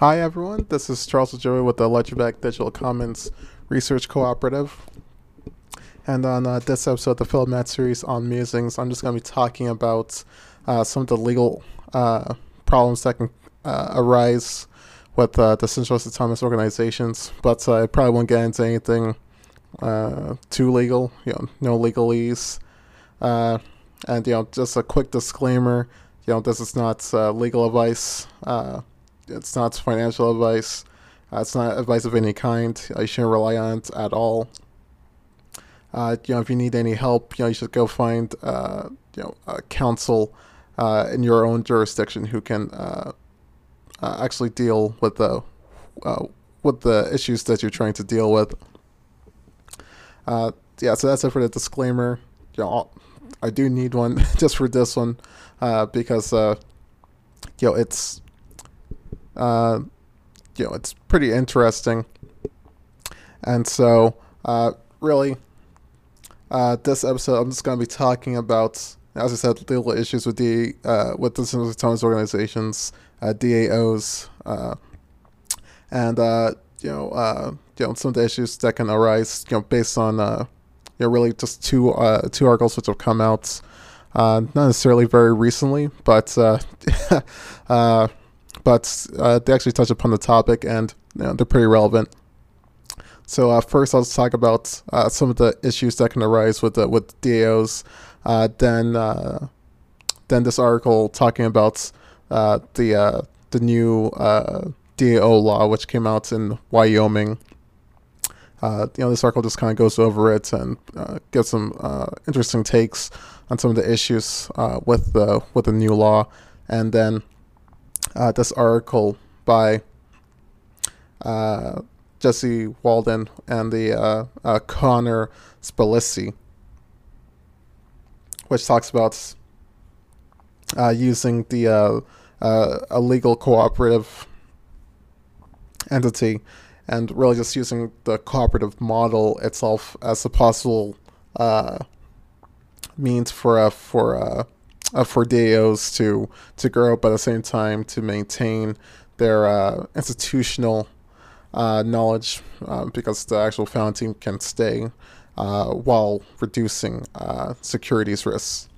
Hi everyone, this is Charles Adjovu with the Ledgerback Digital Commons Research Cooperative. And on this episode of the Philomath Series on Musings, I'm just going to be talking about some of the legal problems that can arise with decentralized autonomous organizations. But I probably won't get into anything too legal, you know, no legalese. And, you know, just a quick disclaimer, you know, this is not legal advice. It's not financial advice. It's not advice of any kind. You shouldn't rely on it at all. You know, if you need any help, you know, you should go find you know, a counsel in your own jurisdiction who can actually deal with the issues that you're trying to deal with. Yeah, so that's it for the disclaimer. You know, I do need one just for this one because you know, it's. You know, it's pretty interesting, and so really, this episode I'm just going to be talking about, as I said, legal issues with the with decentralized autonomous organizations, DAOs, and you know, some of the issues that can arise, you know, based on you know, really just two articles which have come out, not necessarily very recently, but But they actually touch upon the topic, and you know, they're pretty relevant. So first, I'll just talk about some of the issues that can arise with DAOs. Then this article talking about the new DAO law, which came out in Wyoming. You know, this article just kind of goes over it and gives some interesting takes on some of the issues with the new law, and then. This article by Jesse Walden and the Connor Spellicy, which talks about using the a legal cooperative entity and really just using the cooperative model itself as a possible means for DAOs to grow, but at the same time to maintain their institutional knowledge, because the actual founding can stay while reducing securities risks.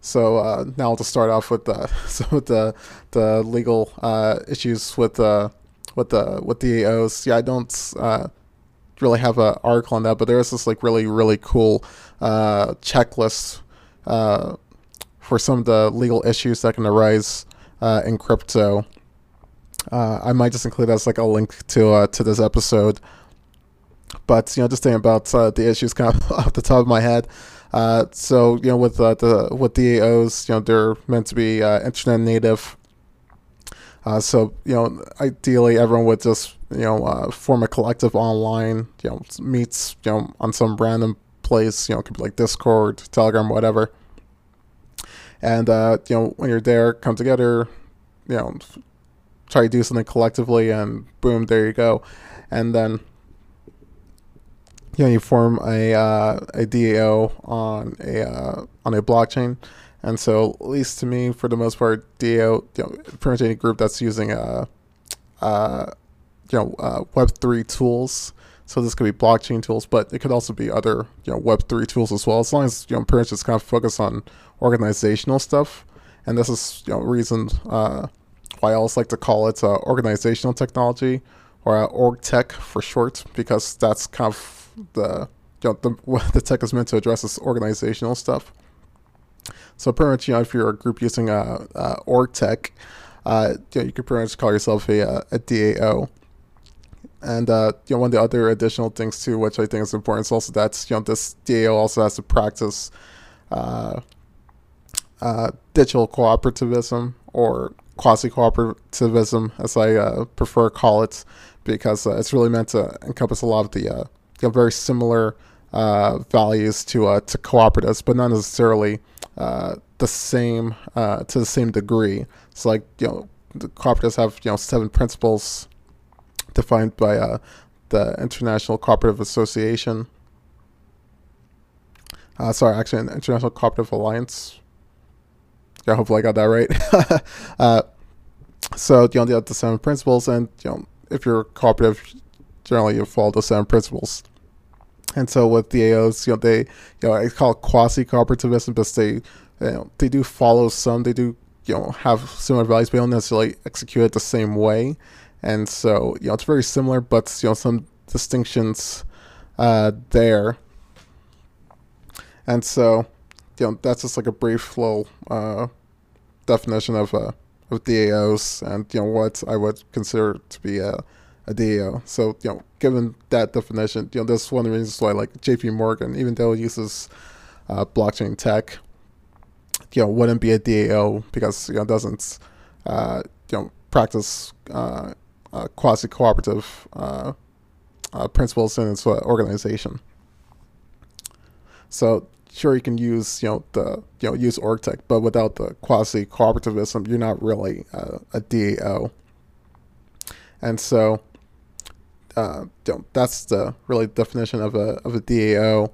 So now I'll just start off with some of the legal issues with DAOs. Yeah, I don't really have an article on that, but there is this like really cool checklist. For some of the legal issues that can arise in crypto, I might just include as like a link to this episode. But you know, just thinking about the issues kind of off the top of my head. So you know, with DAOs, you know, they're meant to be internet native. So you know, ideally, everyone would just you know form a collective online. You know, meets you know on some random place. You know, it could be like Discord, Telegram, whatever. And, you know, when you're there, come together, you know, try to do something collectively, and boom, there you go. And then, you know, you form a DAO on a blockchain. And so, at least to me, for the most part, DAO, you know, pretty much any group that's using, you know, Web3 tools. So this could be blockchain tools, but it could also be other, you know, Web3 tools as well. As long as you know, pretty much just kind of focus on organizational stuff, and this is you know reason why I always like to call it organizational technology, or OrgTech for short, because that's kind of the you know what the tech is meant to address is organizational stuff. So pretty much you know if you're a group using OrgTech, you know, you could pretty much call yourself a DAO. And you know, one of the other additional things too, which I think is important, is also that you know this DAO also has to practice digital cooperativism or quasi-cooperativism, as I prefer to call it, because it's really meant to encompass a lot of the you know, very similar values to cooperatives, but not necessarily the same to the same degree. So like you know, the cooperatives have you know 7 principles. Defined by the International Cooperative Association. Sorry, actually, an International Cooperative Alliance. Yeah, hopefully I got that right. So, you know, they have the 7 principles, and, you know, if you're a cooperative, generally you follow the 7 principles. And so with the AOs, you know, they, you know, it's called quasi-cooperativism, because they do follow some, they do, you know, have similar values, but they don't necessarily execute it the same way. And so, you know, it's very similar, but, you know, some distinctions there. And so, you know, that's just like a brief little definition of DAOs and, you know, what I would consider to be a DAO. So, you know, given that definition, you know, that's one of the reasons why, like, JP Morgan, even though it uses blockchain tech, you know, wouldn't be a DAO because, you know, it doesn't, you know, practice quasi-cooperative principles in its organization. So, sure, you can use, you know, use OrgTech, but without the quasi-cooperativism, you're not really a DAO. And so, you know, that's the really definition of a DAO.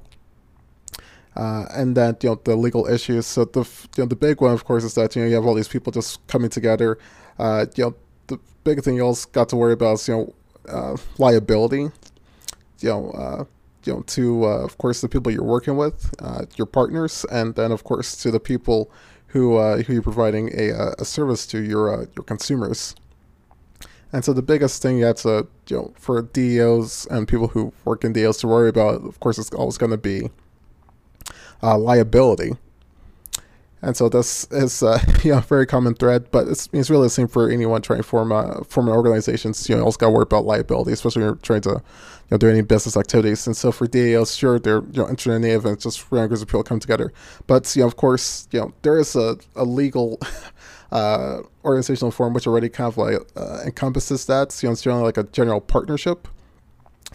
And then, you know, the legal issues. So the, you know, the big one, of course, is that, you know, you have all these people just coming together. You know, the big thing you also got to worry about is, you know, liability. You know, to, of course, the people you're working with, your partners, and then, of course, to the people who you're providing a service to, your consumers. And so the biggest thing that's a, you know, for DAOs and people who work in DAOs to worry about, of course, it's always going to be liability. And so this is you know, a very common thread, but it's really the same for anyone trying to form an organization. So, you know, you also got to worry about liability, especially when you're trying to, you know, do any business activities. And so for DAOs, sure, they're, you know, internet native and just random groups of people come together. But, you know, of course, you know, there is a legal organizational form which already kind of like encompasses that. So, you know, it's generally like a general partnership.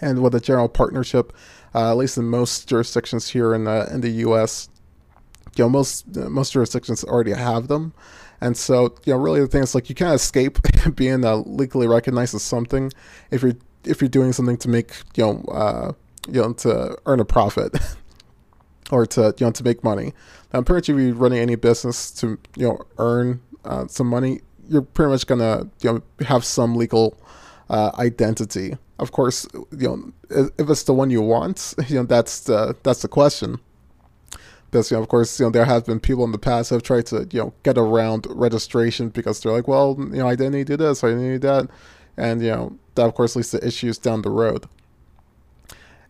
And with a general partnership, at least in most jurisdictions here in the U.S., you know, most jurisdictions already have them. And so, you know, really the thing is, like, you can't escape being legally recognized as something if you're doing something to make, you know, to earn a profit or to, you know, to make money. Now, pretty much if you're running any business to, you know, earn some money, you're pretty much gonna, you know, have some legal identity. Of course, you know, if it's the one you want, you know, that's the question. Because, you know, of course, you know, there have been people in the past who have tried to, you know, get around registration because they're like, well, you know, I didn't need to do this, I didn't need that, and, you know, that of course leads to issues down the road.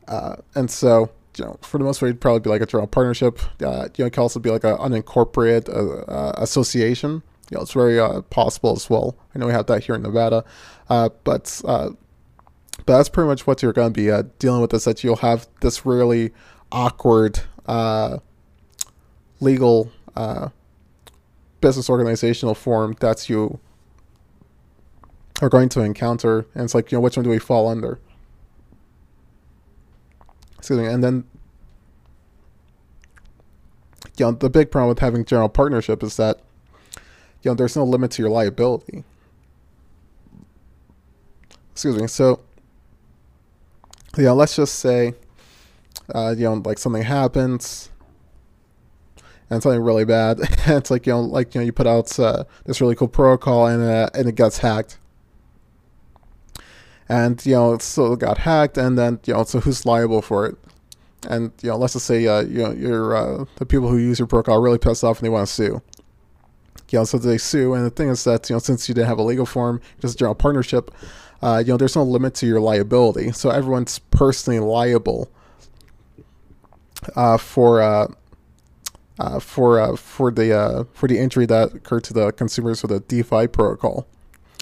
And so, you know, for the most part, it'd probably be like a general partnership. You know, it can also be like an unincorporated association. You know, it's very possible as well. I know we have that here in Nevada, but that's pretty much what you're going to be dealing with, is that you'll have this really awkward legal business organizational form that you are going to encounter, and it's like, you know, which one do we fall under? Excuse me. And then, you know, the big problem with having general partnership is that, you know, there's no limit to your liability. Excuse me. So, yeah, you know, let's just say, you know, like something happens, and something really bad. It's like, you know, you put out this really cool protocol, and it gets hacked. And, you know, it still got hacked, and then, you know, so who's liable for it? And, you know, let's just say, you know, you're the people who use your protocol are really pissed off, and they want to sue. You know, so they sue, and the thing is that, you know, since you didn't have a legal form, just a general partnership, you know, there's no limit to your liability, so everyone's personally liable for the injury that occurred to the consumers with the DeFi protocol.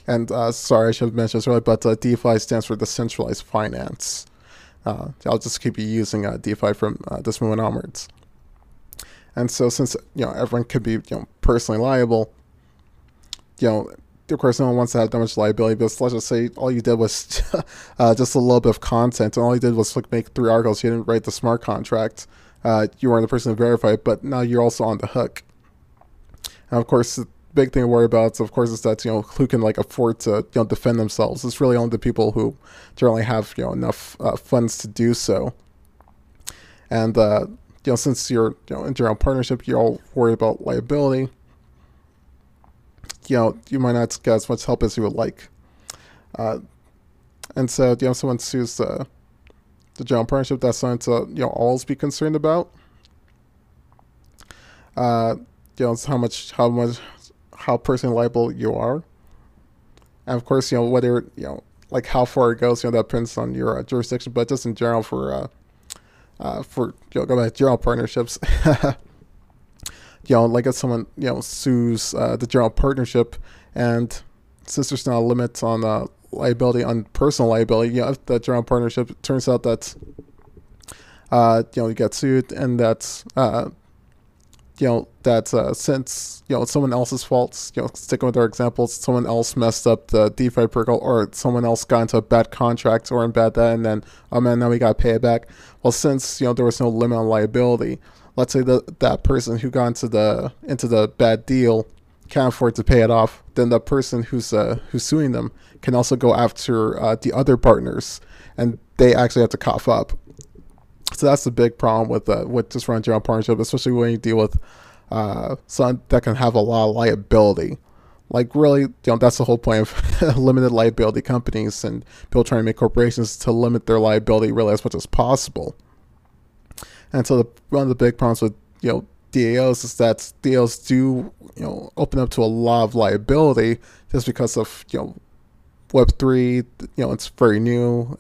And sorry, I should have mentioned this earlier, but DeFi stands for Decentralized Finance. I'll just keep using DeFi from this moment onwards. And so, since, you know, everyone could be, you know, personally liable, you know, of course, no one wants to have that much liability. But let's just say all you did was just a little bit of content, and all you did was, like, make 3 articles. You didn't write the smart contract. You weren't the person to verify it, but now you're also on the hook. And of course, the big thing to worry about, of course, is that, you know, who can, like, afford to, you know, defend themselves. It's really only the people who generally have, you know, enough funds to do so. And you know, since you're, you know, in general partnership, you're all worried about liability. you know, you might not get as much help as you would like. And so, you know, if someone sues the general partnership, that's something to, you know, always be concerned about. You know, how personally liable you are. And of course, you know, whether, you know, like how far it goes, you know, that depends on your jurisdiction, but just in general for, you know, go back to general partnerships, you know, like if someone, you know, sues the general partnership, and since there's not a limit on liability, on personal liability, you know, if the general partnership, it turns out that, you know, you get sued, and that's, you know, that since, you know, it's someone else's fault, you know, sticking with our examples, someone else messed up the DeFi protocol, or someone else got into a bad contract or embed that, and then, oh man, now we got to pay it back. Well, since, you know, there was no limit on liability, let's say that person who got into the bad deal can't afford to pay it off, then the person who's suing them can also go after the other partners, and they actually have to cough up. So that's the big problem with just running general partnership, especially when you deal with something that can have a lot of liability. Like really, you know, that's the whole point of limited liability companies and people trying to make corporations to limit their liability really as much as possible. And so one of the big problems with, you know, DAOs is that DAOs do, you know, open up to a lot of liability just because of, you know, Web3. You know, it's very new.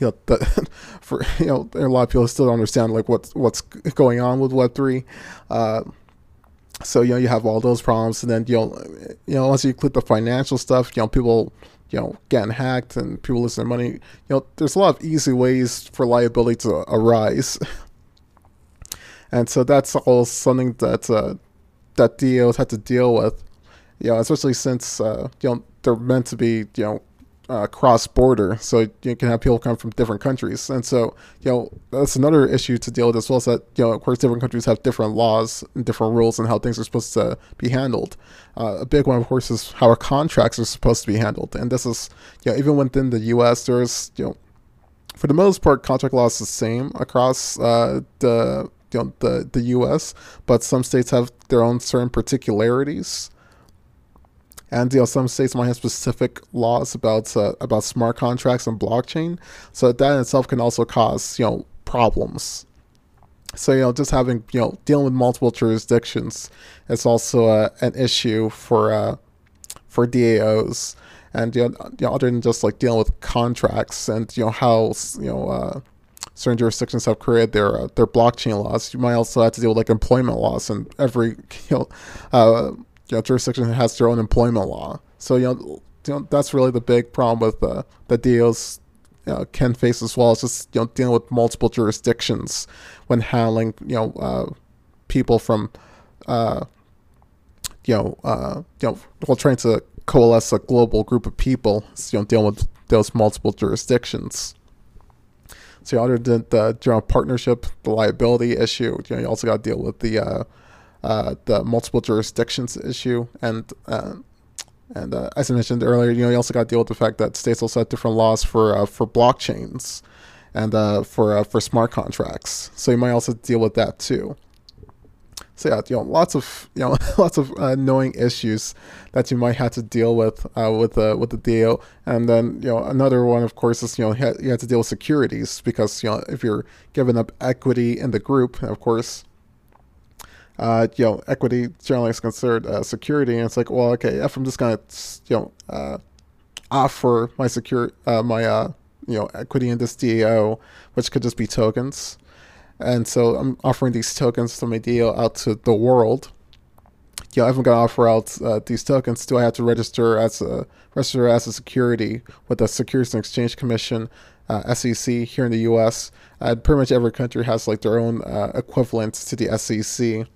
You know, there are a lot of people who still don't understand like what's going on with Web3. So, you know, you have all those problems, and then you know, once you include the financial stuff, you know, people, you know, getting hacked and people losing their money. You know, there's a lot of easy ways for liability to arise. And so that's all something that DAOs had to deal with, you know, especially since, you know, they're meant to be, you know, cross-border, so you can have people come from different countries. And so, you know, that's another issue to deal with as well, is that, you know, of course, different countries have different laws and different rules and how things are supposed to be handled. A big one, of course, is how our contracts are supposed to be handled. And this is, you know, even within the U.S., there's, you know, for the most part, contract law is the same across the U.S., but some states have their own certain particularities. And, you know, some states might have specific laws about smart contracts and blockchain. So that in itself can also cause, you know, problems. So, you know, just having, you know, dealing with multiple jurisdictions is also an issue for DAOs. And, you know, other than just like dealing with contracts and, you know, how, you know, certain jurisdictions have created their blockchain laws, you might also have to deal with like employment laws, and every, you know, jurisdiction has their own employment law. So, you know that's really the big problem with that DAOs, you know, can face as well. It's just, you know, dealing with multiple jurisdictions when handling, you know, people from, you know, while trying to coalesce a global group of people, so, you know, dealing with those multiple jurisdictions. So, you know, other than the general partnership, the liability issue, you know, you also got to deal with the multiple jurisdictions issue, and as I mentioned earlier, you know, you also got to deal with the fact that states also have different laws for blockchains and for smart contracts. So you might also deal with that too. So yeah, you know, lots of annoying issues that you might have to deal with the DAO. And then, you know, another one, of course, is, you know, you have to deal with securities, because, you know, if you're giving up equity in the group, of course. You know, equity generally is considered security, and it's like, well, okay, if I'm just gonna, you know, offer my you know, equity in this DAO, which could just be tokens, and so I'm offering these tokens to my DAO out to the world. You know, if I'm gonna offer out these tokens, do I have to register as a security with the Securities and Exchange Commission, SEC here in the U.S. Pretty much every country has like their own equivalent to the SEC.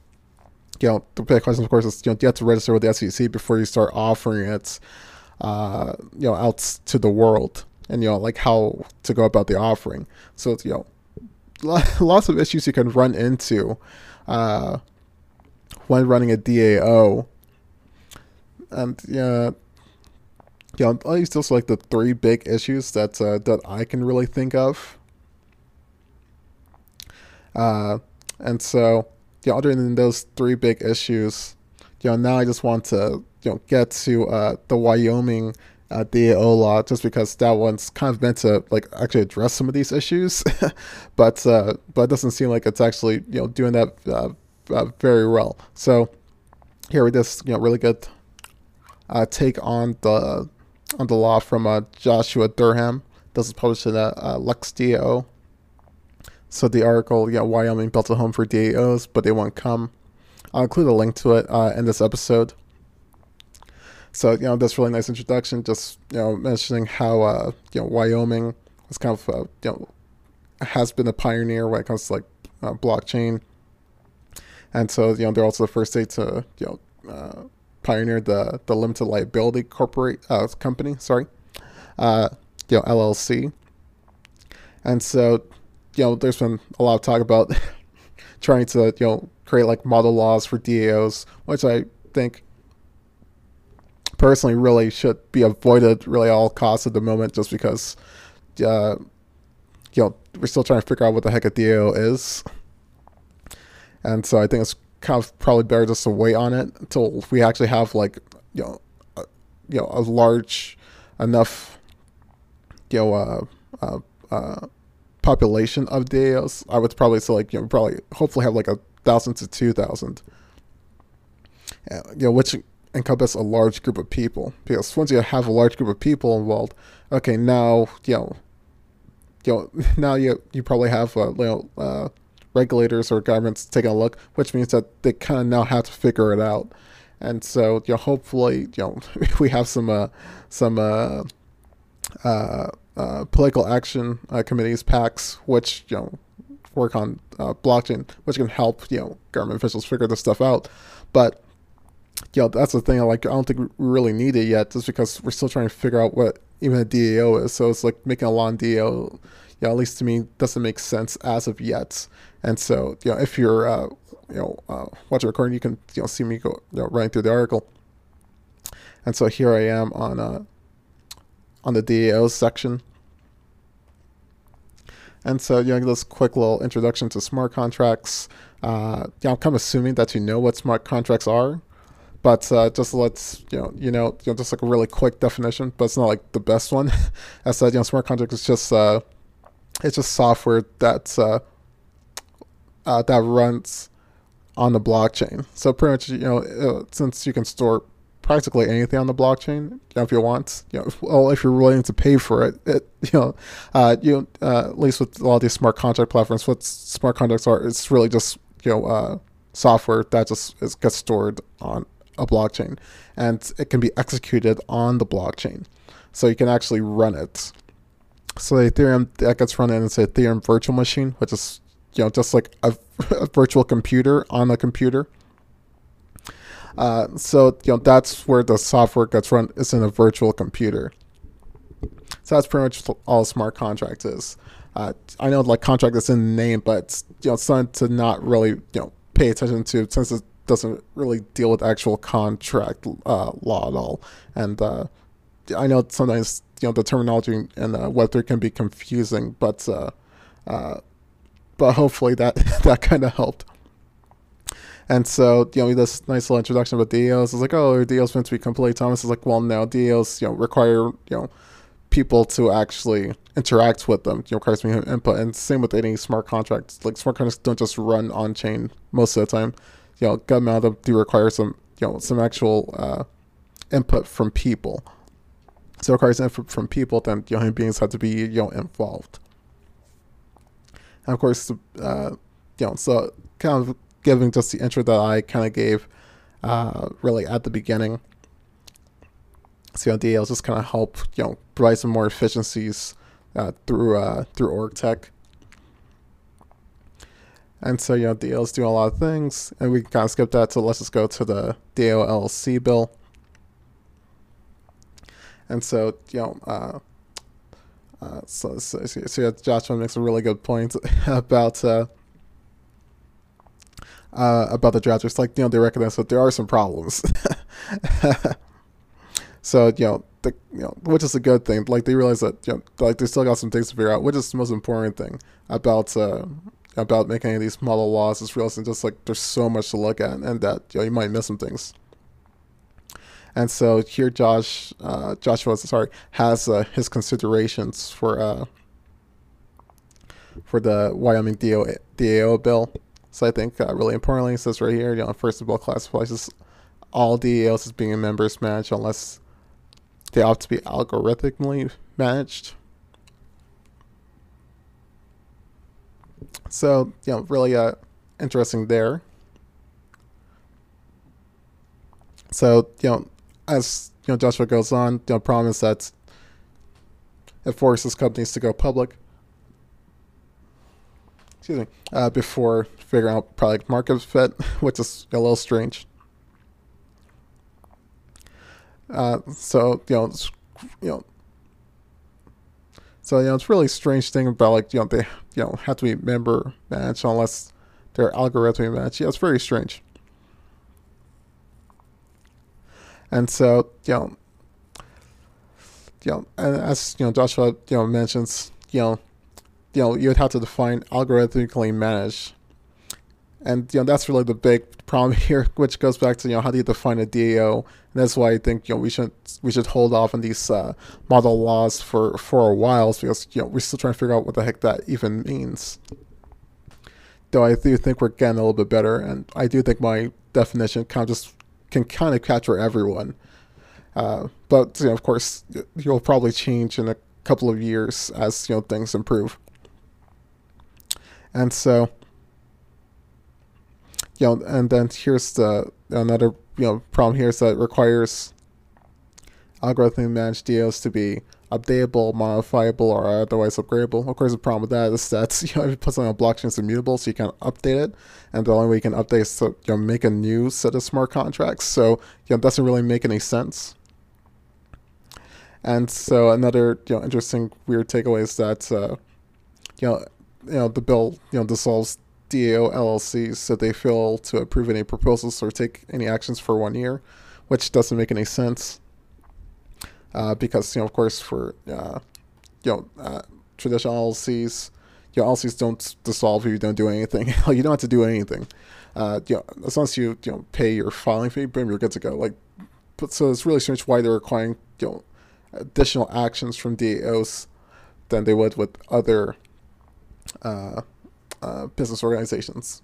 You know, the big question, of course, is, you know, do you have to register with the SEC before you start offering it, you know, out to the world, and, you know, like how to go about the offering. So it's, you know, lots of issues you can run into when running a DAO. And yeah, you know, I used also like the three big issues that I can really think of. And so, yeah, other than those three big issues, you know, now I just want to, get to the Wyoming DAO law, just because that one's kind of meant to actually address some of these issues, but it doesn't seem like it's actually doing that very well. So here with this really good take on the law from Joshua Durham. This is published in LexDAO. So the article, Wyoming built a home for DAOs, but they won't come. I'll include a link to it in this episode. So that's really nice introduction, just mentioning how Wyoming is kind of has been a pioneer when it comes to blockchain, and so they're also the first state to pioneer the limited liability LLC, and so there's been a lot of talk about trying to create model laws for DAOs, which I think personally really should be avoided really at all costs at the moment, just because we're still trying to figure out what the heck a DAO is, and so I think it's kind of probably better just to wait on it until we actually have a large enough population of DAOs. I would probably say probably hopefully have 1,000 to 2,000, which encompass a large group of people, because once you have a large group of people involved, okay, now now you probably have regulators or governments taking a look, which means that they kind of now have to figure it out, and so hopefully we have some political action committees, PACs, which work on blockchain, which can help government officials figure this stuff out, but. That's the thing. I don't think we really need it yet, just because we're still trying to figure out what even a DAO is. So it's making a law on DAO, at least to me, doesn't make sense as of yet. And so, if you're watching recording, you can see me go running through the article. And so here I am on the DAO section. And so, this quick little introduction to smart contracts. I'm kind of assuming that you know what smart contracts are. But just let's just a really quick definition, but it's not the best one. As I said, smart contract is just software that's that runs on the blockchain. So pretty much since you can store practically anything on the blockchain if you want, well, if you're willing to pay for it, at least with a lot of these smart contract platforms, what smart contracts are, it's really just software that just gets stored on a blockchain, and it can be executed on the blockchain, so you can actually run it. So the Ethereum that gets run in is the Ethereum virtual machine, which is just a virtual computer on a computer. So that's where the software gets run, is in a virtual computer. So that's pretty much all smart contract is. I know contract is in the name, but it's, something to not really pay attention to, since it doesn't really deal with actual contract law at all. And I know sometimes the terminology in Web3 can be confusing, but hopefully that kind of helped. And so this nice little introduction about DAOs is oh, are DAOs meant to be completely autonomous? It's well, no, DAOs require people to actually interact with them, requires minimum input, and same with any smart contracts. Smart contracts don't just run on chain most of the time. Good amount of them do require some actual input from people. So it requires input from people, then human beings have to be involved. And of course, so kind of giving just the intro that I kind of gave really at the beginning. So DAOs just kind of help provide some more efficiencies through OrgTech. And so DAOs do a lot of things, and we can kind of skip that. So let's just go to the DAO LLC bill. And so Joshua makes a really good point about the draft. It's they recognize that there are some problems. So which is a good thing. They realize that they still got some things to figure out, which is the most important thing about making any of these model laws, is realizing there's so much to look at, and that you might miss some things. And so here Joshua has his considerations for the Wyoming DAO bill. So I think really importantly, it says right here, first of all, classifies all DAOs as being members managed unless they ought to be algorithmically managed. So, really interesting there. So, as Joshua goes on, problem is that it forces companies to go public. Excuse me, before figuring out product market fit, which is a little strange. So it's really strange thing about they have to be member managed unless they're algorithmically managed. Yeah, it's very strange. And so and as Joshua mentions, you would have to define algorithmically managed. And that's really the big problem here, which goes back to how do you define a DAO? And that's why I think we should hold off on these model laws for a while, because we're still trying to figure out what the heck that even means. Though I do think we're getting a little bit better, and I do think my definition can kind of capture everyone. But of course, you'll probably change in a couple of years as things improve. And so. And then here's another problem here is that it requires algorithmically managed DAOs to be updatable, modifiable, or otherwise upgradable. Of course, the problem with that is that if you put something on a blockchain, it's immutable, so you can't update it. And the only way you can update is to make a new set of smart contracts. So it doesn't really make any sense. And so another interesting weird takeaway is that the bill dissolves DAO LLCs, so they fail to approve any proposals or take any actions for 1 year, which doesn't make any sense because of course for traditional LLCs, LLCs don't dissolve if you don't do anything. You don't have to do anything. As long as you pay your filing fee, boom, you're good to go. But so it's really strange why they're requiring additional actions from DAOs than they would with other. Business organizations.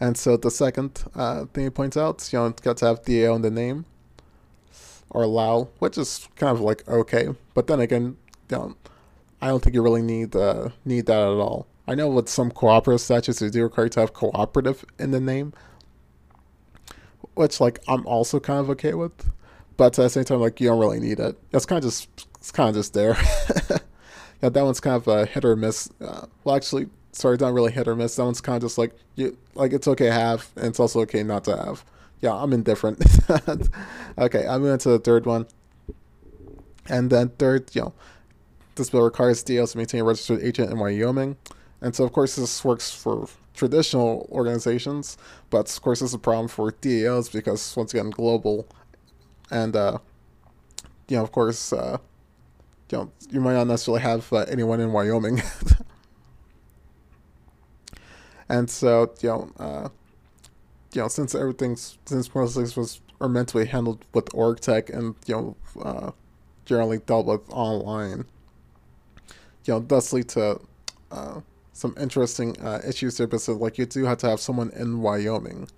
And so the second thing he points out, it's got to have DAO in the name or allow, which is kind of okay. But then again, I don't think you really need that at all. I know with some cooperative statutes, they do require to have cooperative in the name, which I'm also kind of okay with. But at the same time, you don't really need it. It's kind of just there. Yeah, that one's kind of a hit or miss. Well, actually, sorry, not really hit or miss. That one's kind of just it's okay to have, and it's also okay not to have. Yeah, I'm indifferent. Okay, I'm going to the third one. And then third, this bill requires DAOs to maintain a registered agent in Wyoming. And so, of course, this works for traditional organizations, but of course, this is a problem for DAOs because, once again, global. And, of course, you might not necessarily have anyone in Wyoming. And so, since everything's, since most things are meant to be handled with OrgTech and, generally dealt with online, it does lead to some interesting issues there, but so, you do have to have someone in Wyoming.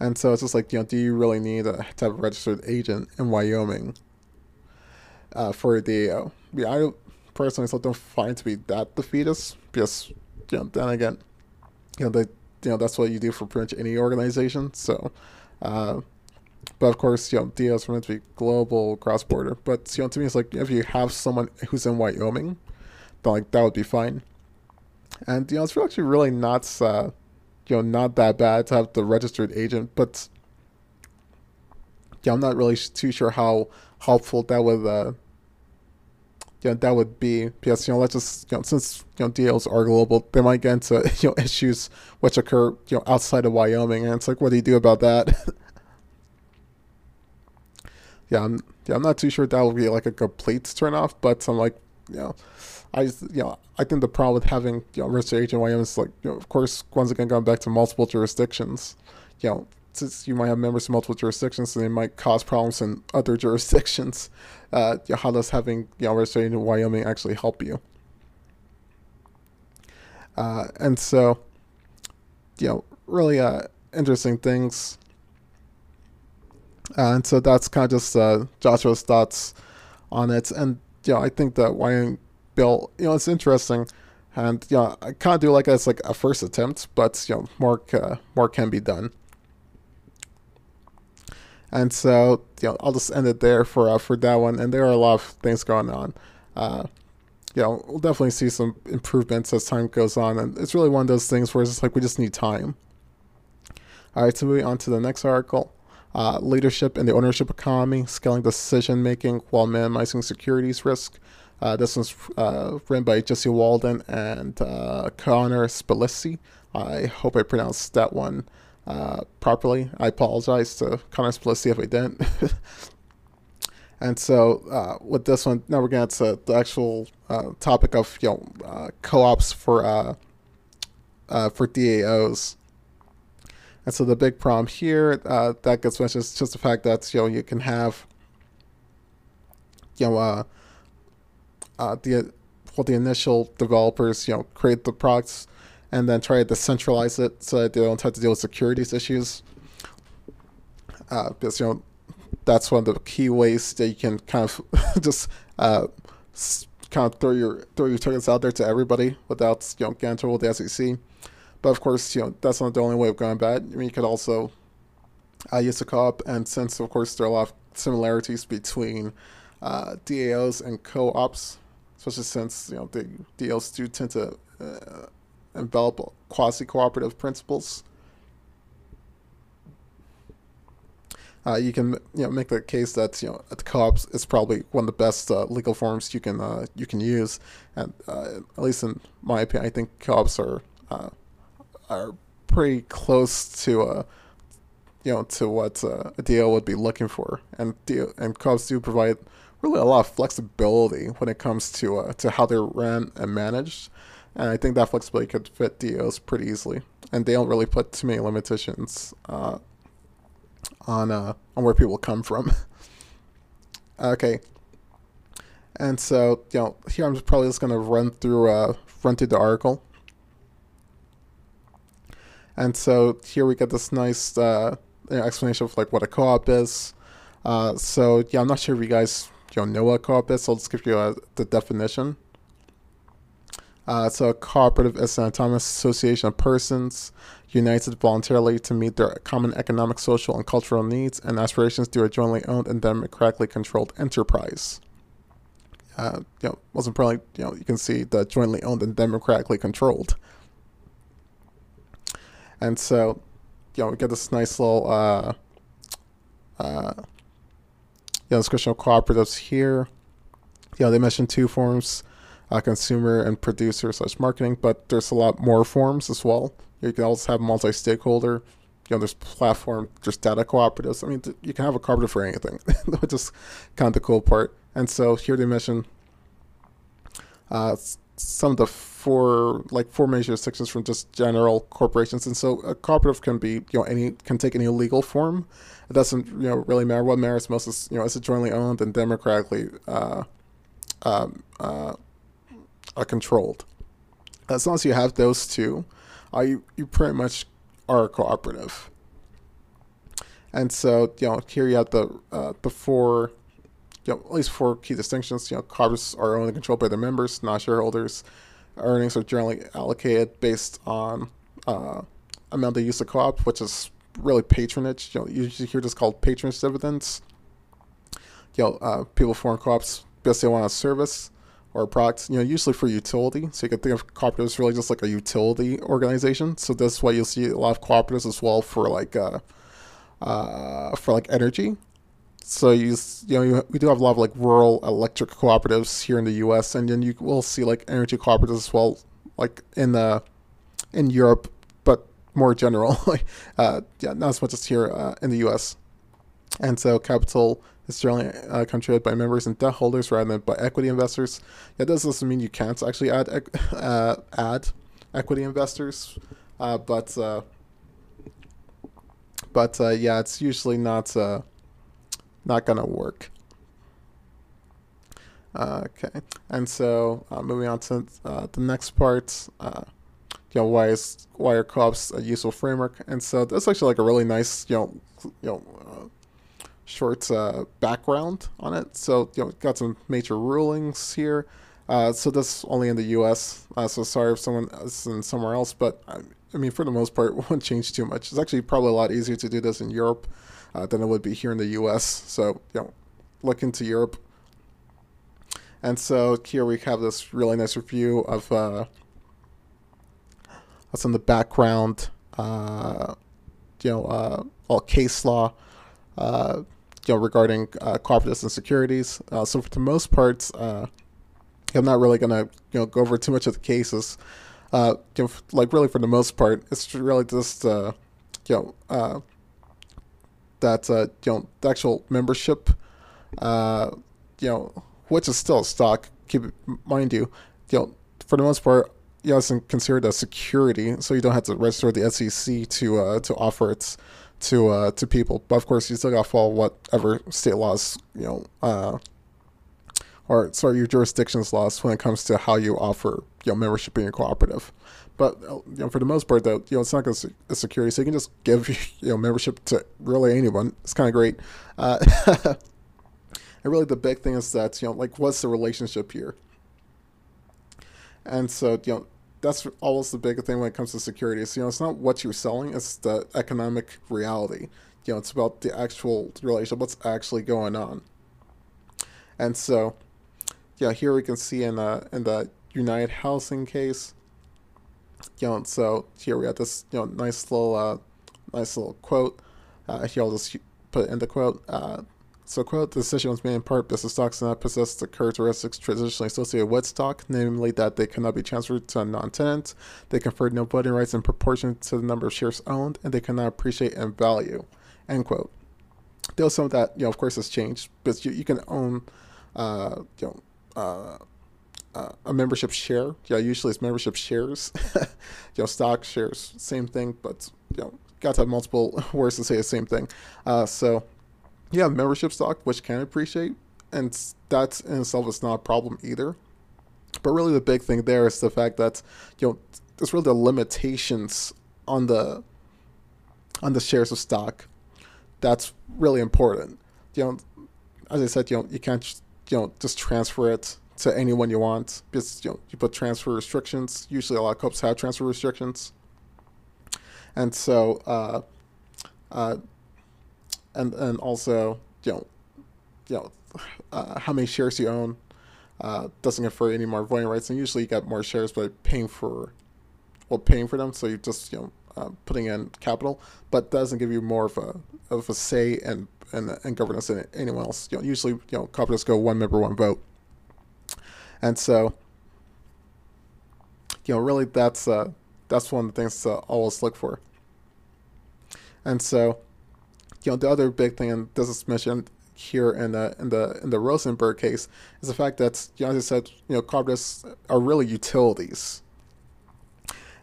And so it's just do you really need to have a registered agent in Wyoming for a DAO? Yeah, I personally still don't find it to be that defeatist because, then again, that's what you do for pretty much any organization. So, but of course, DAOs are meant to be global, cross-border. But, to me, it's if you have someone who's in Wyoming, then, that would be fine. And, it's actually really not... not that bad to have the registered agent, but I'm not really too sure how helpful that would that would be, because let's just since DAOs are global, they might get into issues which occur outside of Wyoming, and it's what do you do about that? Yeah, I'm not too sure that would be a complete turn off, but I'm I think the problem with having registered agent in Wyoming is of course, once again, going back to multiple jurisdictions, since you might have members in multiple jurisdictions, and they might cause problems in other jurisdictions. How does having registered agent in Wyoming actually help you? And so, really interesting things. And so that's kind of just Joshua's thoughts on it. And I think that Wyoming bill, it's interesting, and I kind of do like it's like a first attempt, but more can be done. And so I'll just end it there for that one. And there are a lot of things going on. We'll definitely see some improvements as time goes on, and it's really one of those things where it's just like we just need time. All right, so moving on to the next article. Leadership in the ownership economy, scaling decision making while minimizing securities risk. This was written by Jesse Walden and Connor Spellicy. I hope I pronounced that one properly. I apologize to Connor Spellicy if I didn't. And so with this one, now we're going to the actual topic of co-ops for DAOs. And so the big problem here that gets mentioned is just the fact that you can have the initial developers create the products and then try to decentralize it so that they don't have to deal with securities issues. Because that's one of the key ways that you can kind of just throw your tokens out there to everybody without getting into trouble with the SEC. But of course, that's not the only way of going bad. I mean, you could also use a co-op, and since, of course, there are a lot of similarities between DAOs and co-ops, especially since, the DAOs do tend to envelop quasi-cooperative principles. You can, make the case that, at the co-ops is probably one of the best legal forms you can use. And at least in my opinion, I think co-ops are pretty close to to what a DAO would be looking for, and co-ops do provide really a lot of flexibility when it comes to how they're ran and managed, and I think that flexibility could fit DAOs pretty easily, and they don't really put too many limitations on where people come from. Okay, and so here I'm probably just gonna run through the article. And so here we get this nice explanation of what a co-op is. I'm not sure if you guys know what a co-op is, so I'll just give you the definition. A cooperative is an autonomous association of persons united voluntarily to meet their common economic, social, and cultural needs and aspirations through a jointly owned and democratically controlled enterprise. Most importantly, you can see the jointly owned and democratically controlled. And so, we get this nice little description of cooperatives here. They mentioned two forms, consumer and producer/marketing, but there's a lot more forms as well. You can also have multi-stakeholder. There's platform, there's data cooperatives. I mean, you can have a cooperative for anything, which is kind of the cool part. And so here they mention some of the four major sections from just general corporations, and so a cooperative can be can take any legal form. It doesn't really matter. What matters most is is it jointly owned and democratically controlled. As long as you have those two, you pretty much are a cooperative. And so here you have the four. At least four key distinctions. Cooperatives are owned and controlled by their members, not shareholders. Earnings are generally allocated based on amount they use to co-op, which is really patronage. Usually here just called patronage dividends. People form co-ops because they want a service or a product, usually for utility. So you can think of cooperatives really just like a utility organization. So that's why you'll see a lot of cooperatives as well for energy. So we do have a lot of rural electric cooperatives here in the U.S., and then you will see energy cooperatives as well, in Europe, but more general, not as much as here in the U.S. And so capital is generally contributed by members and debt holders rather than by equity investors. Yet this doesn't mean you can't actually add equity investors, but yeah, it's usually not gonna work. Okay, and so moving on to the next part. You know, why are co-ops a useful framework? And so that's actually like a really nice, short background on it. So, you know, got some major rulings here. So that's only in the U.S. So sorry if someone is in somewhere else, but I mean, for the most part, it won't change too much. It's actually probably a lot easier to do this in Europe than it would be here in the U.S. So, you know, look into Europe. And so here we have this really nice review of what's in the background, all case law, regarding cooperatives and securities. So for the most part, I'm not really gonna go over too much of the cases. Like really for the most part, it's really just the actual membership, which is still a stock. Keep in mind, for the most part, isn't considered a security, so you don't have to register the SEC to offer it to people. But of course, you still got to follow whatever state laws your jurisdiction's laws when it comes to how you offer membership in your cooperative. But for the most part, though, it's not a security, so you can just give membership to really anyone. It's kind of great. And really, the big thing is that what's the relationship here? And so, that's always the big thing when it comes to securities. It's not what you're selling, it's the economic reality. It's about the actual relationship, what's actually going on. And so, here we can see in the United Housing case, and so here we have this, nice little quote. Here I'll just put in the quote. So, quote, the decision was made in part because the stocks do not possess the characteristics traditionally associated with stock, namely that they cannot be transferred to a non-tenant, they conferred no voting rights in proportion to the number of shares owned, and they cannot appreciate in value, end quote. Though some of that, of course, has changed, but you can own, a membership share. Usually it's membership shares, stock shares, same thing, but, got to have multiple words to say the same thing. So, yeah, membership stock, which can appreciate, and that in itself is not a problem either. But really, the big thing there is the fact that there's really the limitations on the shares of stock. That's really important. As I said, you can't just transfer it to anyone you want because you put transfer restrictions. Usually, a lot of co-ops have transfer restrictions, and so. And also, how many shares you own doesn't confer any more voting rights. And usually you get more shares by paying for them. So you're just putting in capital, but doesn't give you more of a say and governance than anyone else. Usually cooperatives go one member, one vote. And so really that's one of the things to always look for. And so. The other big thing, and this is mentioned here in the Rosenberg case, is the fact that as I said, cooperatives are really utilities,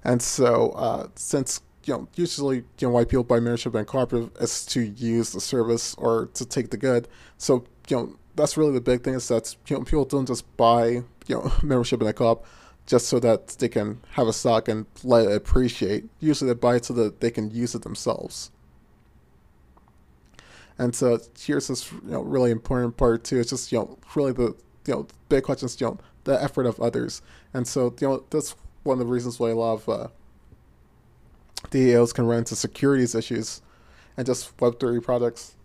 and so since usually why people buy membership in cooperative is to use the service or to take the good. So that's really the big thing is that people don't just buy membership in a co-op just so that they can have a stock and let it appreciate. Usually they buy it so that they can use it themselves. And so here's this really important part too. It's just really the big question is the effort of others. And so that's one of the reasons why a lot of DAOs can run into securities issues and just Web3 products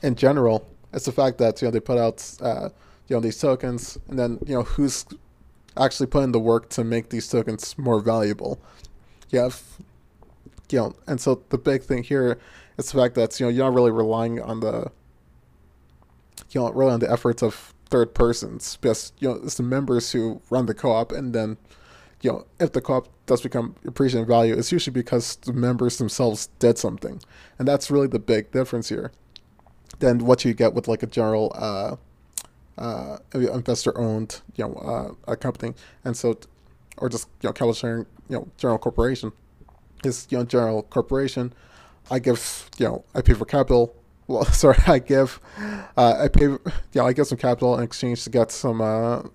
in general. It's the fact that they put out these tokens, and then who's actually putting the work to make these tokens more valuable. And so the big thing here is the fact that you're not really relying on the really on the efforts of third persons, because it's the members who run the co-op, and then you know, if the co-op does become appreciated in value, it's usually because the members themselves did something. And that's really the big difference here than what you get with like a general investor-owned, you know, a company, and so, or just, you know, capital sharing, you know, general corporation. This, you know, general corporation, I give, you know, I pay for capital. Well, sorry, I pay, you know, I get some capital in exchange to get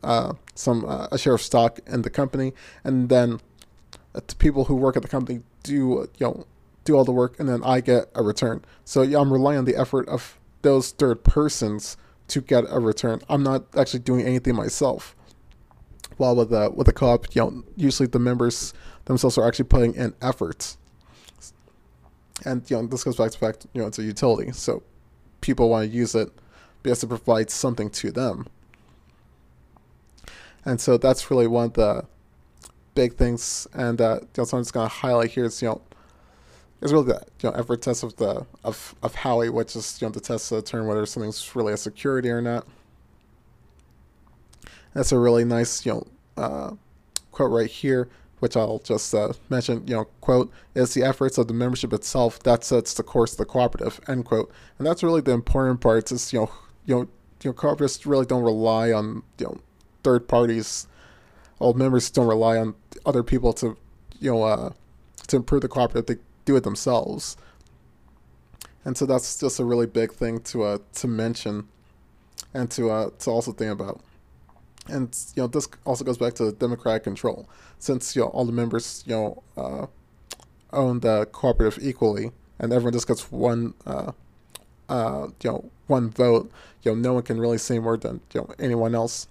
a share of stock in the company, and then the people who work at the company do, you know, do all the work, and then I get a return. So yeah, I'm relying on the effort of those third persons to get a return. I'm not actually doing anything myself. While with the co-op, you know, usually the members themselves are actually putting in efforts. And, you know, this goes back to the fact, you know, it's a utility. So people want to use it because it provides something to them. And so that's really one of the big things. And something I'm just going to highlight here is, you know, it's really the, you know, effort test of Howey, which is, you know, the test to determine whether something's really a security or not. That's a really nice, you know, quote right here, which I'll just mention, you know, quote, "It's the efforts of the membership itself that sets the course of the cooperative," end quote. And that's really the important part, is, you know, cooperatives really don't rely on, you know, third parties. All members don't rely on other people to, you know, to improve the cooperative. They do it themselves. And so that's just a really big thing to mention and to also think about. And, you know, this also goes back to democratic control, since, you know, all the members, you know, own the cooperative equally, and everyone just gets one you know, one vote. You know, no one can really say more than, you know, anyone else.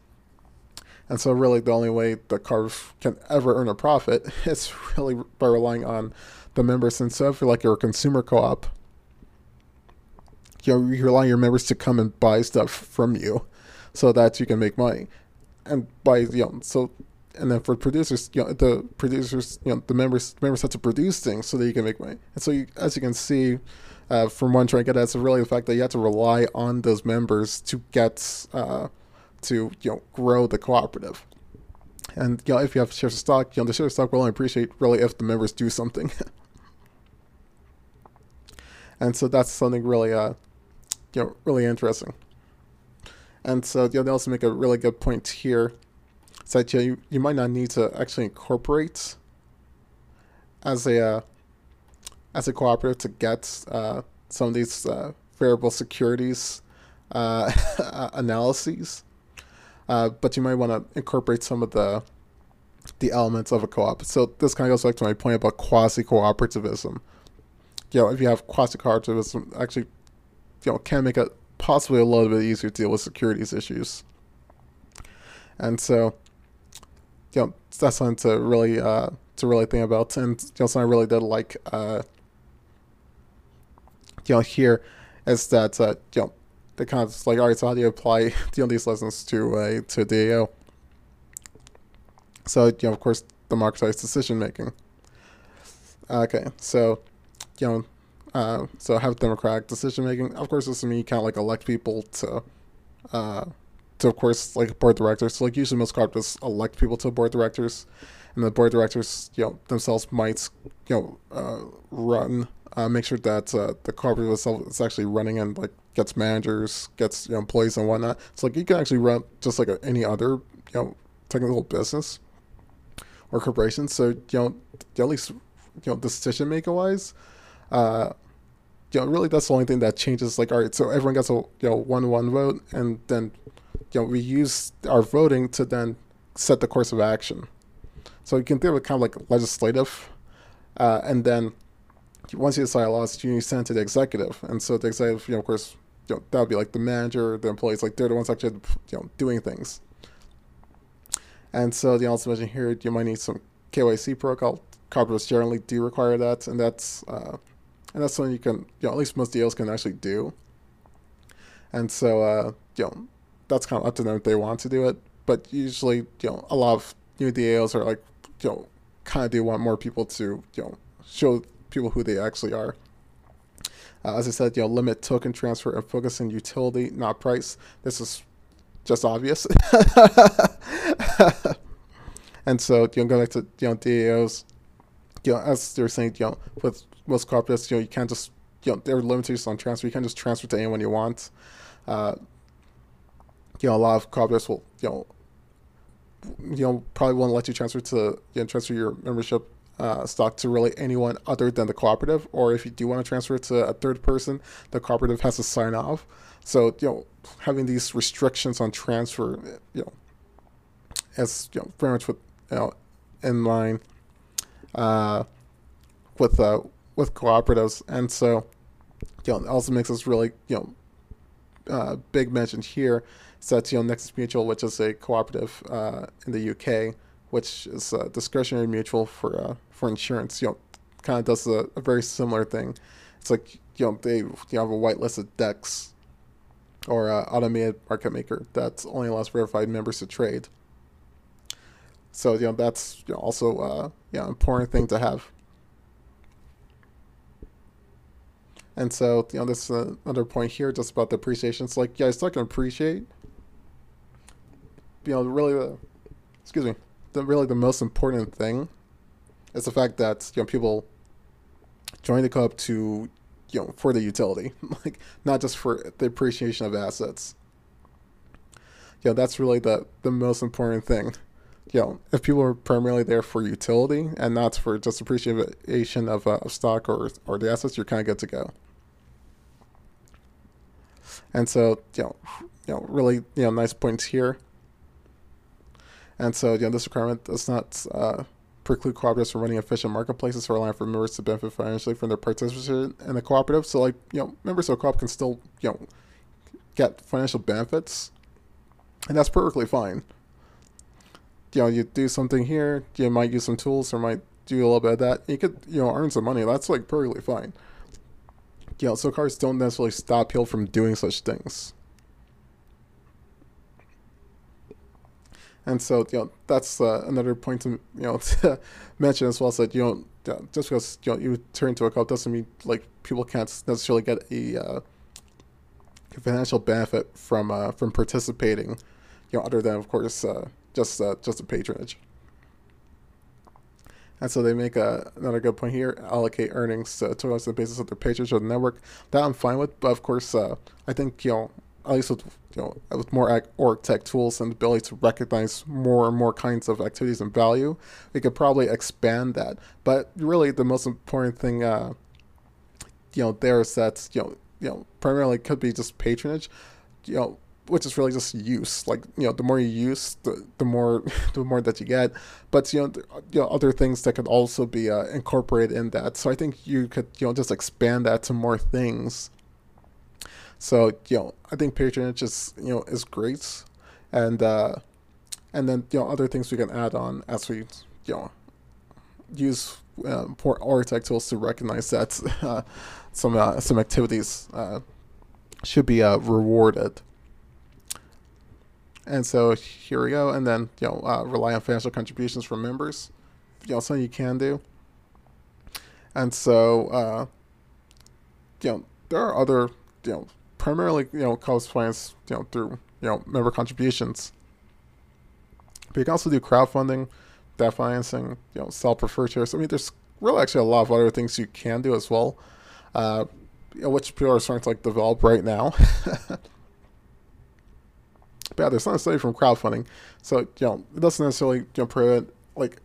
And so really the only way the cooperative can ever earn a profit is really by relying on the members. And so if you're like a consumer co-op, you know, you rely on your members to come and buy stuff from you so that you can make money. And by, you know, so, and then for producers, you know, the producers, you know, the members have to produce things so that you can make money. And so you, as you can see from one trying to get at, it's really the fact that you have to rely on those members to get to, you know, grow the cooperative. And, you know, if you have shares of stock, you know, the shares of stock will only appreciate really if the members do something. And so that's something really, you know, really interesting. And so, you know, they also make a really good point here. It's that, you know, you might not need to actually incorporate as a cooperative to get some of these variable securities analyses, but you might want to incorporate some of the elements of a co-op. So this kind of goes back to my point about quasi-cooperativism. You know, if you have quasi-cooperativism, actually, you know, can make it possibly a little bit easier to deal with securities issues. And so, you know, that's something to really think about. And, you know, something I really did like, you know, here is that, you know, they kind of just like, all right, so how do you apply, you know, these lessons to DAO? So, you know, of course, democratized decision making. Okay, so, you know, so have democratic decision making. Of course, this means you can't like elect people to of course like board directors. So, like, usually most cooperatives elect people to board directors, and the board directors, you know, themselves might, you know, run, make sure that the cooperative itself is actually running and like gets managers, gets, you know, employees and whatnot. So like you can actually run just like any other, you know, technical business or corporation. So, you know, at least, you know, decision maker wise, you know, really that's the only thing that changes. Like, all right, so everyone gets a, you know, one vote, and then, you know, we use our voting to then set the course of action. So you can think of it kind of like legislative, and then once you decide laws, you send it to the executive. And so the executive, you know, of course, you know, that would be like the manager, the employees, like they're the ones actually, you know, doing things. And so they also mentioned here, you might need some KYC protocol. Cooperatives generally do require that, and that's something you can, you know, at least most deals can actually do. And so, you know, that's kind of up to them if they want to do it. But usually, you know, a lot of new DAOs are like, you know, kind of do want more people to, you know, show people who they actually are. As I said, you know, limit token transfer and focus on utility, not price. This is just obvious. And so, going back to, DAOs, as they were saying, with most cooperatives, you can't just, there are limitations on transfer. You can't just transfer to anyone you want. A lot of cooperatives will, probably won't let you transfer to, transfer your membership stock to really anyone other than the cooperative. Or if you do want to transfer to a third person, the cooperative has to sign off. So, having these restrictions on transfer, as very much with, in line with cooperatives. And so, it also makes us really, big mention here is that, Nexus Mutual, which is a cooperative in the UK, which is a discretionary mutual for insurance, kind of does a very similar thing. It's like, they have a whitelisted DEX or automated market maker that only allows verified members to trade. So, that's also important thing to have. And so, this is another point here just about the appreciation. It's like, it's not going to appreciate. Really, the most important thing is the fact that, people join the co-op to, for the utility, like not just for the appreciation of assets. That's really the most important thing. If people are primarily there for utility and not for just appreciation of stock or the assets, you're kind of good to go. And so, really, nice points here. And so, this requirement does not preclude cooperatives from running efficient marketplaces or allowing for members to benefit financially from their participation in the cooperative. So, like, members of a co-op can still, get financial benefits, and that's perfectly fine. You do something here, you might use some tools or might do a little bit of that. You could, earn some money. That's like perfectly fine. So cars don't necessarily stop people from doing such things. And so, that's another point to, to mention as well, is that just because, you turn to a co-op doesn't mean like people can't necessarily get a financial benefit from participating, other than of course just a patronage. And so they make another good point here: allocate earnings totally on the basis of their patronage or the network. That I'm fine with, but of course, I think at least with with more OrgTech tools and the ability to recognize more and more kinds of activities and value, we could probably expand that. But really, the most important thing, there is that primarily could be just patronage, which is really just use. Like, the more you use, the more that you get. But other things that could also be incorporated in that. So I think you could just expand that to more things. So I think patronage is is great, and then other things we can add on as we use OrgTech tools to recognize that some activities should be rewarded. And so here we go. And then, rely on financial contributions from members. Something you can do. And so, there are other, primarily, cost finance, through, member contributions. But you can also do crowdfunding, debt financing, sell preferred shares. I mean, there's really actually a lot of other things you can do as well, which people are starting to like develop right now. But yeah, there's not a study from crowdfunding, so it doesn't necessarily prevent like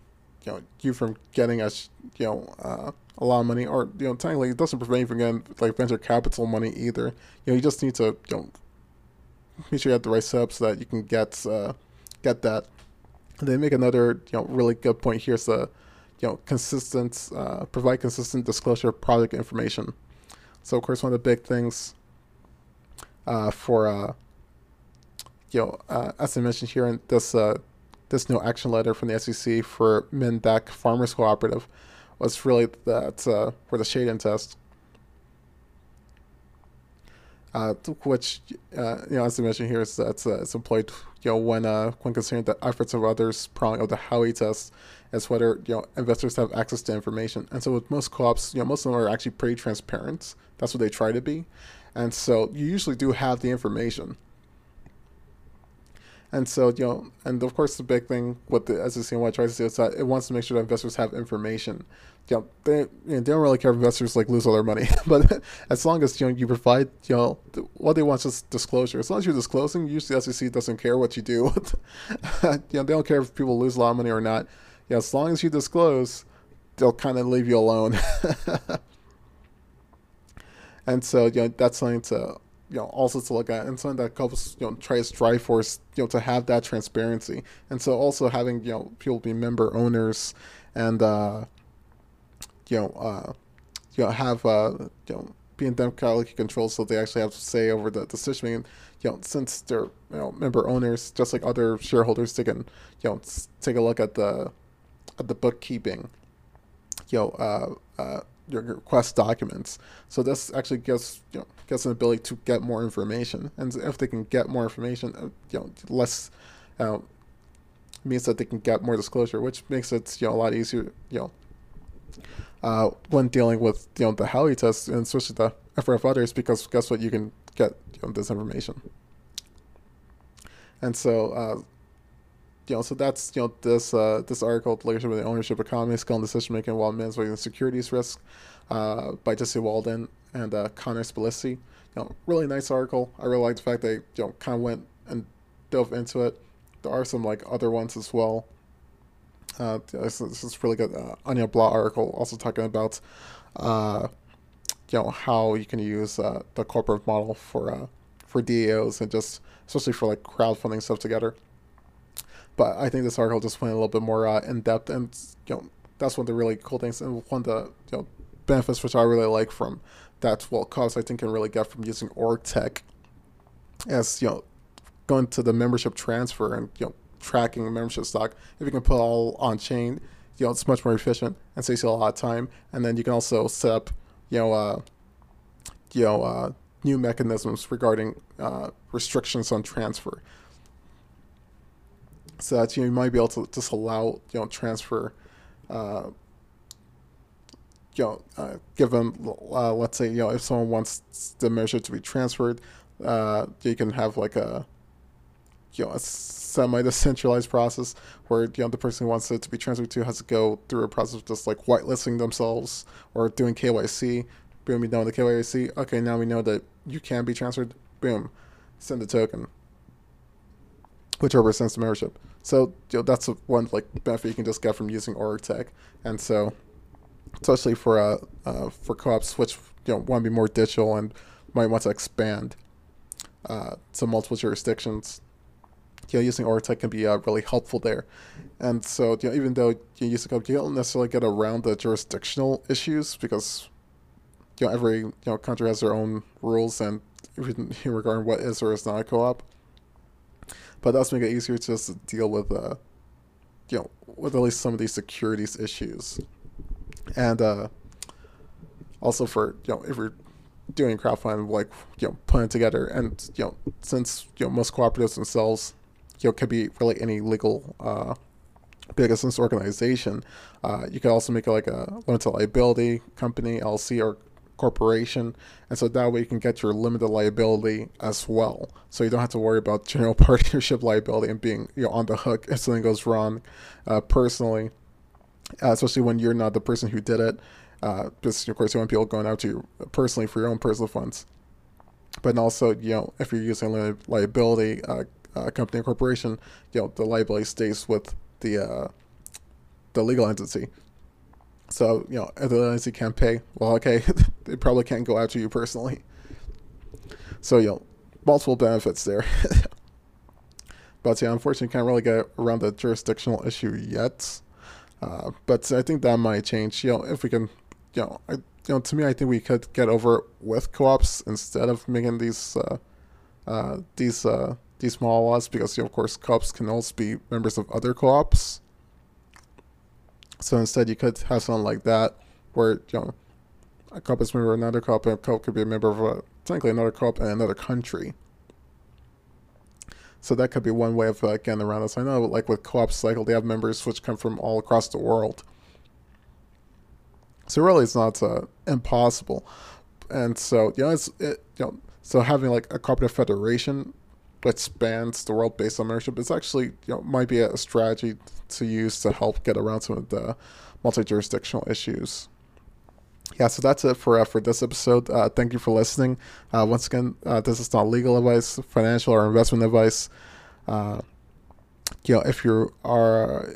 you from getting a lot of money, or technically it doesn't prevent you from getting like venture capital money either. You just need to make sure you have the right setup so that you can get that. And they make another really good point here: is to provide consistent disclosure of product information. So of course, one of the big things for as I mentioned here in this this no action letter from the SEC for Mendac Farmers Cooperative, was really that for the Shade-in test, which as I mentioned here is that it's employed when considering the efforts of others. Probably the Howey test is whether investors have access to information. And so with most co-ops, most of them are actually pretty transparent. That's what they try to be, and so you usually do have the information. And so, you know, and of course the big thing what the SEC tries to do is that it wants to make sure that investors have information. You know, they don't really care if investors like lose all their money, but as long as, you know, you provide, you know, what they want is just disclosure. As long as you're disclosing, usually the SEC doesn't care what you do. You know, they don't care if people lose a lot of money or not. You know, as long as you disclose, they'll kind of leave you alone. And so, you know, that's something to, you know, also to look at, and something that helps, you know, strive for, you know, to have that transparency. And so also having, you know, people be member owners and, have, being democratically controlled, so they actually have to say over the decision making. You know, since they're, you know, member owners, just like other shareholders, they can, you know, take a look at the bookkeeping, you know, your request documents. So this actually gives, you know, an ability to get more information, and if they can get more information, you know, less means that they can get more disclosure, which makes it, you know, a lot easier, you know, when dealing with, you know, the Howey test and especially the FRF others, because guess what, you can get, you know, this information. And so you know, so that's, you know, this article, Leadership with the Ownership Economy, Skill and Decision Making While Minimizing Securities Risk, by Jesse Walden and Connor Spellicy. You know, really nice article. I really like the fact they, you know, kind of went and dove into it. There are some like other ones as well. This is really good. Anya Blah article also talking about, you know, how you can use the corporate model for DAOs and just especially for like crowdfunding stuff together. But I think this article just went a little bit more in depth, and, you know, that's one of the really cool things, and one of the, you know, benefits which I really like from that. What cause I think can really get from using OrgTech, as, you know, going to the membership transfer and, you know, tracking membership stock. If you can put it all on chain, you know, it's much more efficient and saves you a lot of time. And then you can also set up, you know, new mechanisms regarding restrictions on transfer, so that, you know, you might be able to just allow, you know, transfer, you know, given, let's say, you know, if someone wants the measure to be transferred, you can have like a, you know, a semi-decentralized process where, you know, the person who wants it to be transferred to has to go through a process of just like whitelisting themselves or doing KYC. Boom, you know the KYC. Okay, now we know that you can be transferred. Boom, send the token, which represents the membership. So, you know, that's one like benefit you can just get from using OrgTech. And so, especially for co-ops, which, you know, want to be more digital and might want to expand to multiple jurisdictions, you know, using OrgTech can be really helpful there. And so, you know, even though you use the company, you don't necessarily get around the jurisdictional issues, because, you know, every, you know, country has their own rules and regarding what is or is not a co-op. But that's make it easier to just deal with, you know, with at least some of these securities issues. And also for, you know, if you're doing crowdfunding, like, you know, putting it together. And, you know, since, you know, most cooperatives themselves, you know, could be really any legal business organization, you could also make it like a limited liability company, LLC, or corporation. And so that way you can get your limited liability as well, so you don't have to worry about general partnership liability and being, you know, on the hook if something goes wrong personally, especially when you're not the person who did it, because of course you want people going out to you personally for your own personal funds. But also, you know, if you're using limited liability company or corporation, you know, the liability stays with the legal entity. So, you know, if the entity can't pay, well, okay, they probably can't go after you personally. So, you know, multiple benefits there. But yeah, unfortunately, can't really get around the jurisdictional issue yet. But I think that might change, you know, if we can, you know, you know, to me, I think we could get over it with co-ops instead of making these small laws, because, you know, of course, co-ops can also be members of other co-ops. So instead, you could have something like that, where, you know, a co-op is a member of another co-op, and a co-op could be a member of technically another co-op in another country. So that could be one way of getting around this. I know, like with Co-op Cycle, they have members which come from all across the world. So really, it's not impossible. And so, you know, it's, you know, so having like a cooperative federation that spans the world based on ownership is actually, might be a strategy to use to help get around some of the multi-jurisdictional issues. Yeah, so that's it for this episode. Thank you for listening. Once again, this is not legal advice, financial or investment advice. If you are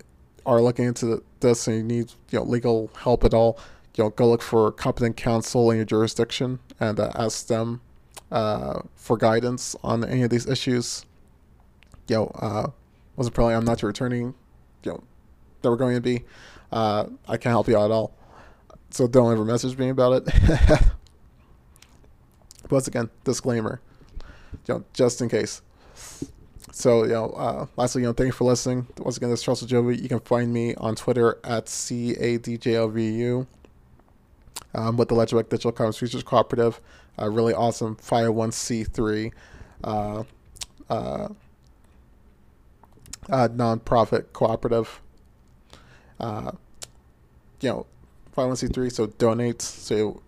looking into this and you need legal help at all, go look for competent counsel in your jurisdiction and ask them for guidance on any of these issues. Most importantly, I'm not your attorney. Never going to be. I can't help you out at all. So don't ever message me about it. Once again, disclaimer, just in case. So, lastly, thank you for listening. Once again, this is Charles Adjovu. You can find me on Twitter at CADJLVU with the Ledgerback Digital Commons Futures Cooperative, a really awesome 501c3 nonprofit cooperative. 501c3, so donate, so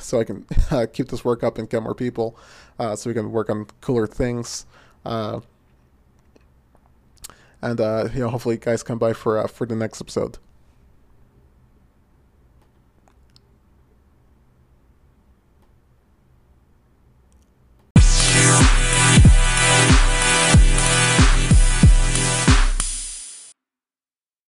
so I can keep this work up and get more people, so we can work on cooler things, and hopefully you guys come by for the next episode.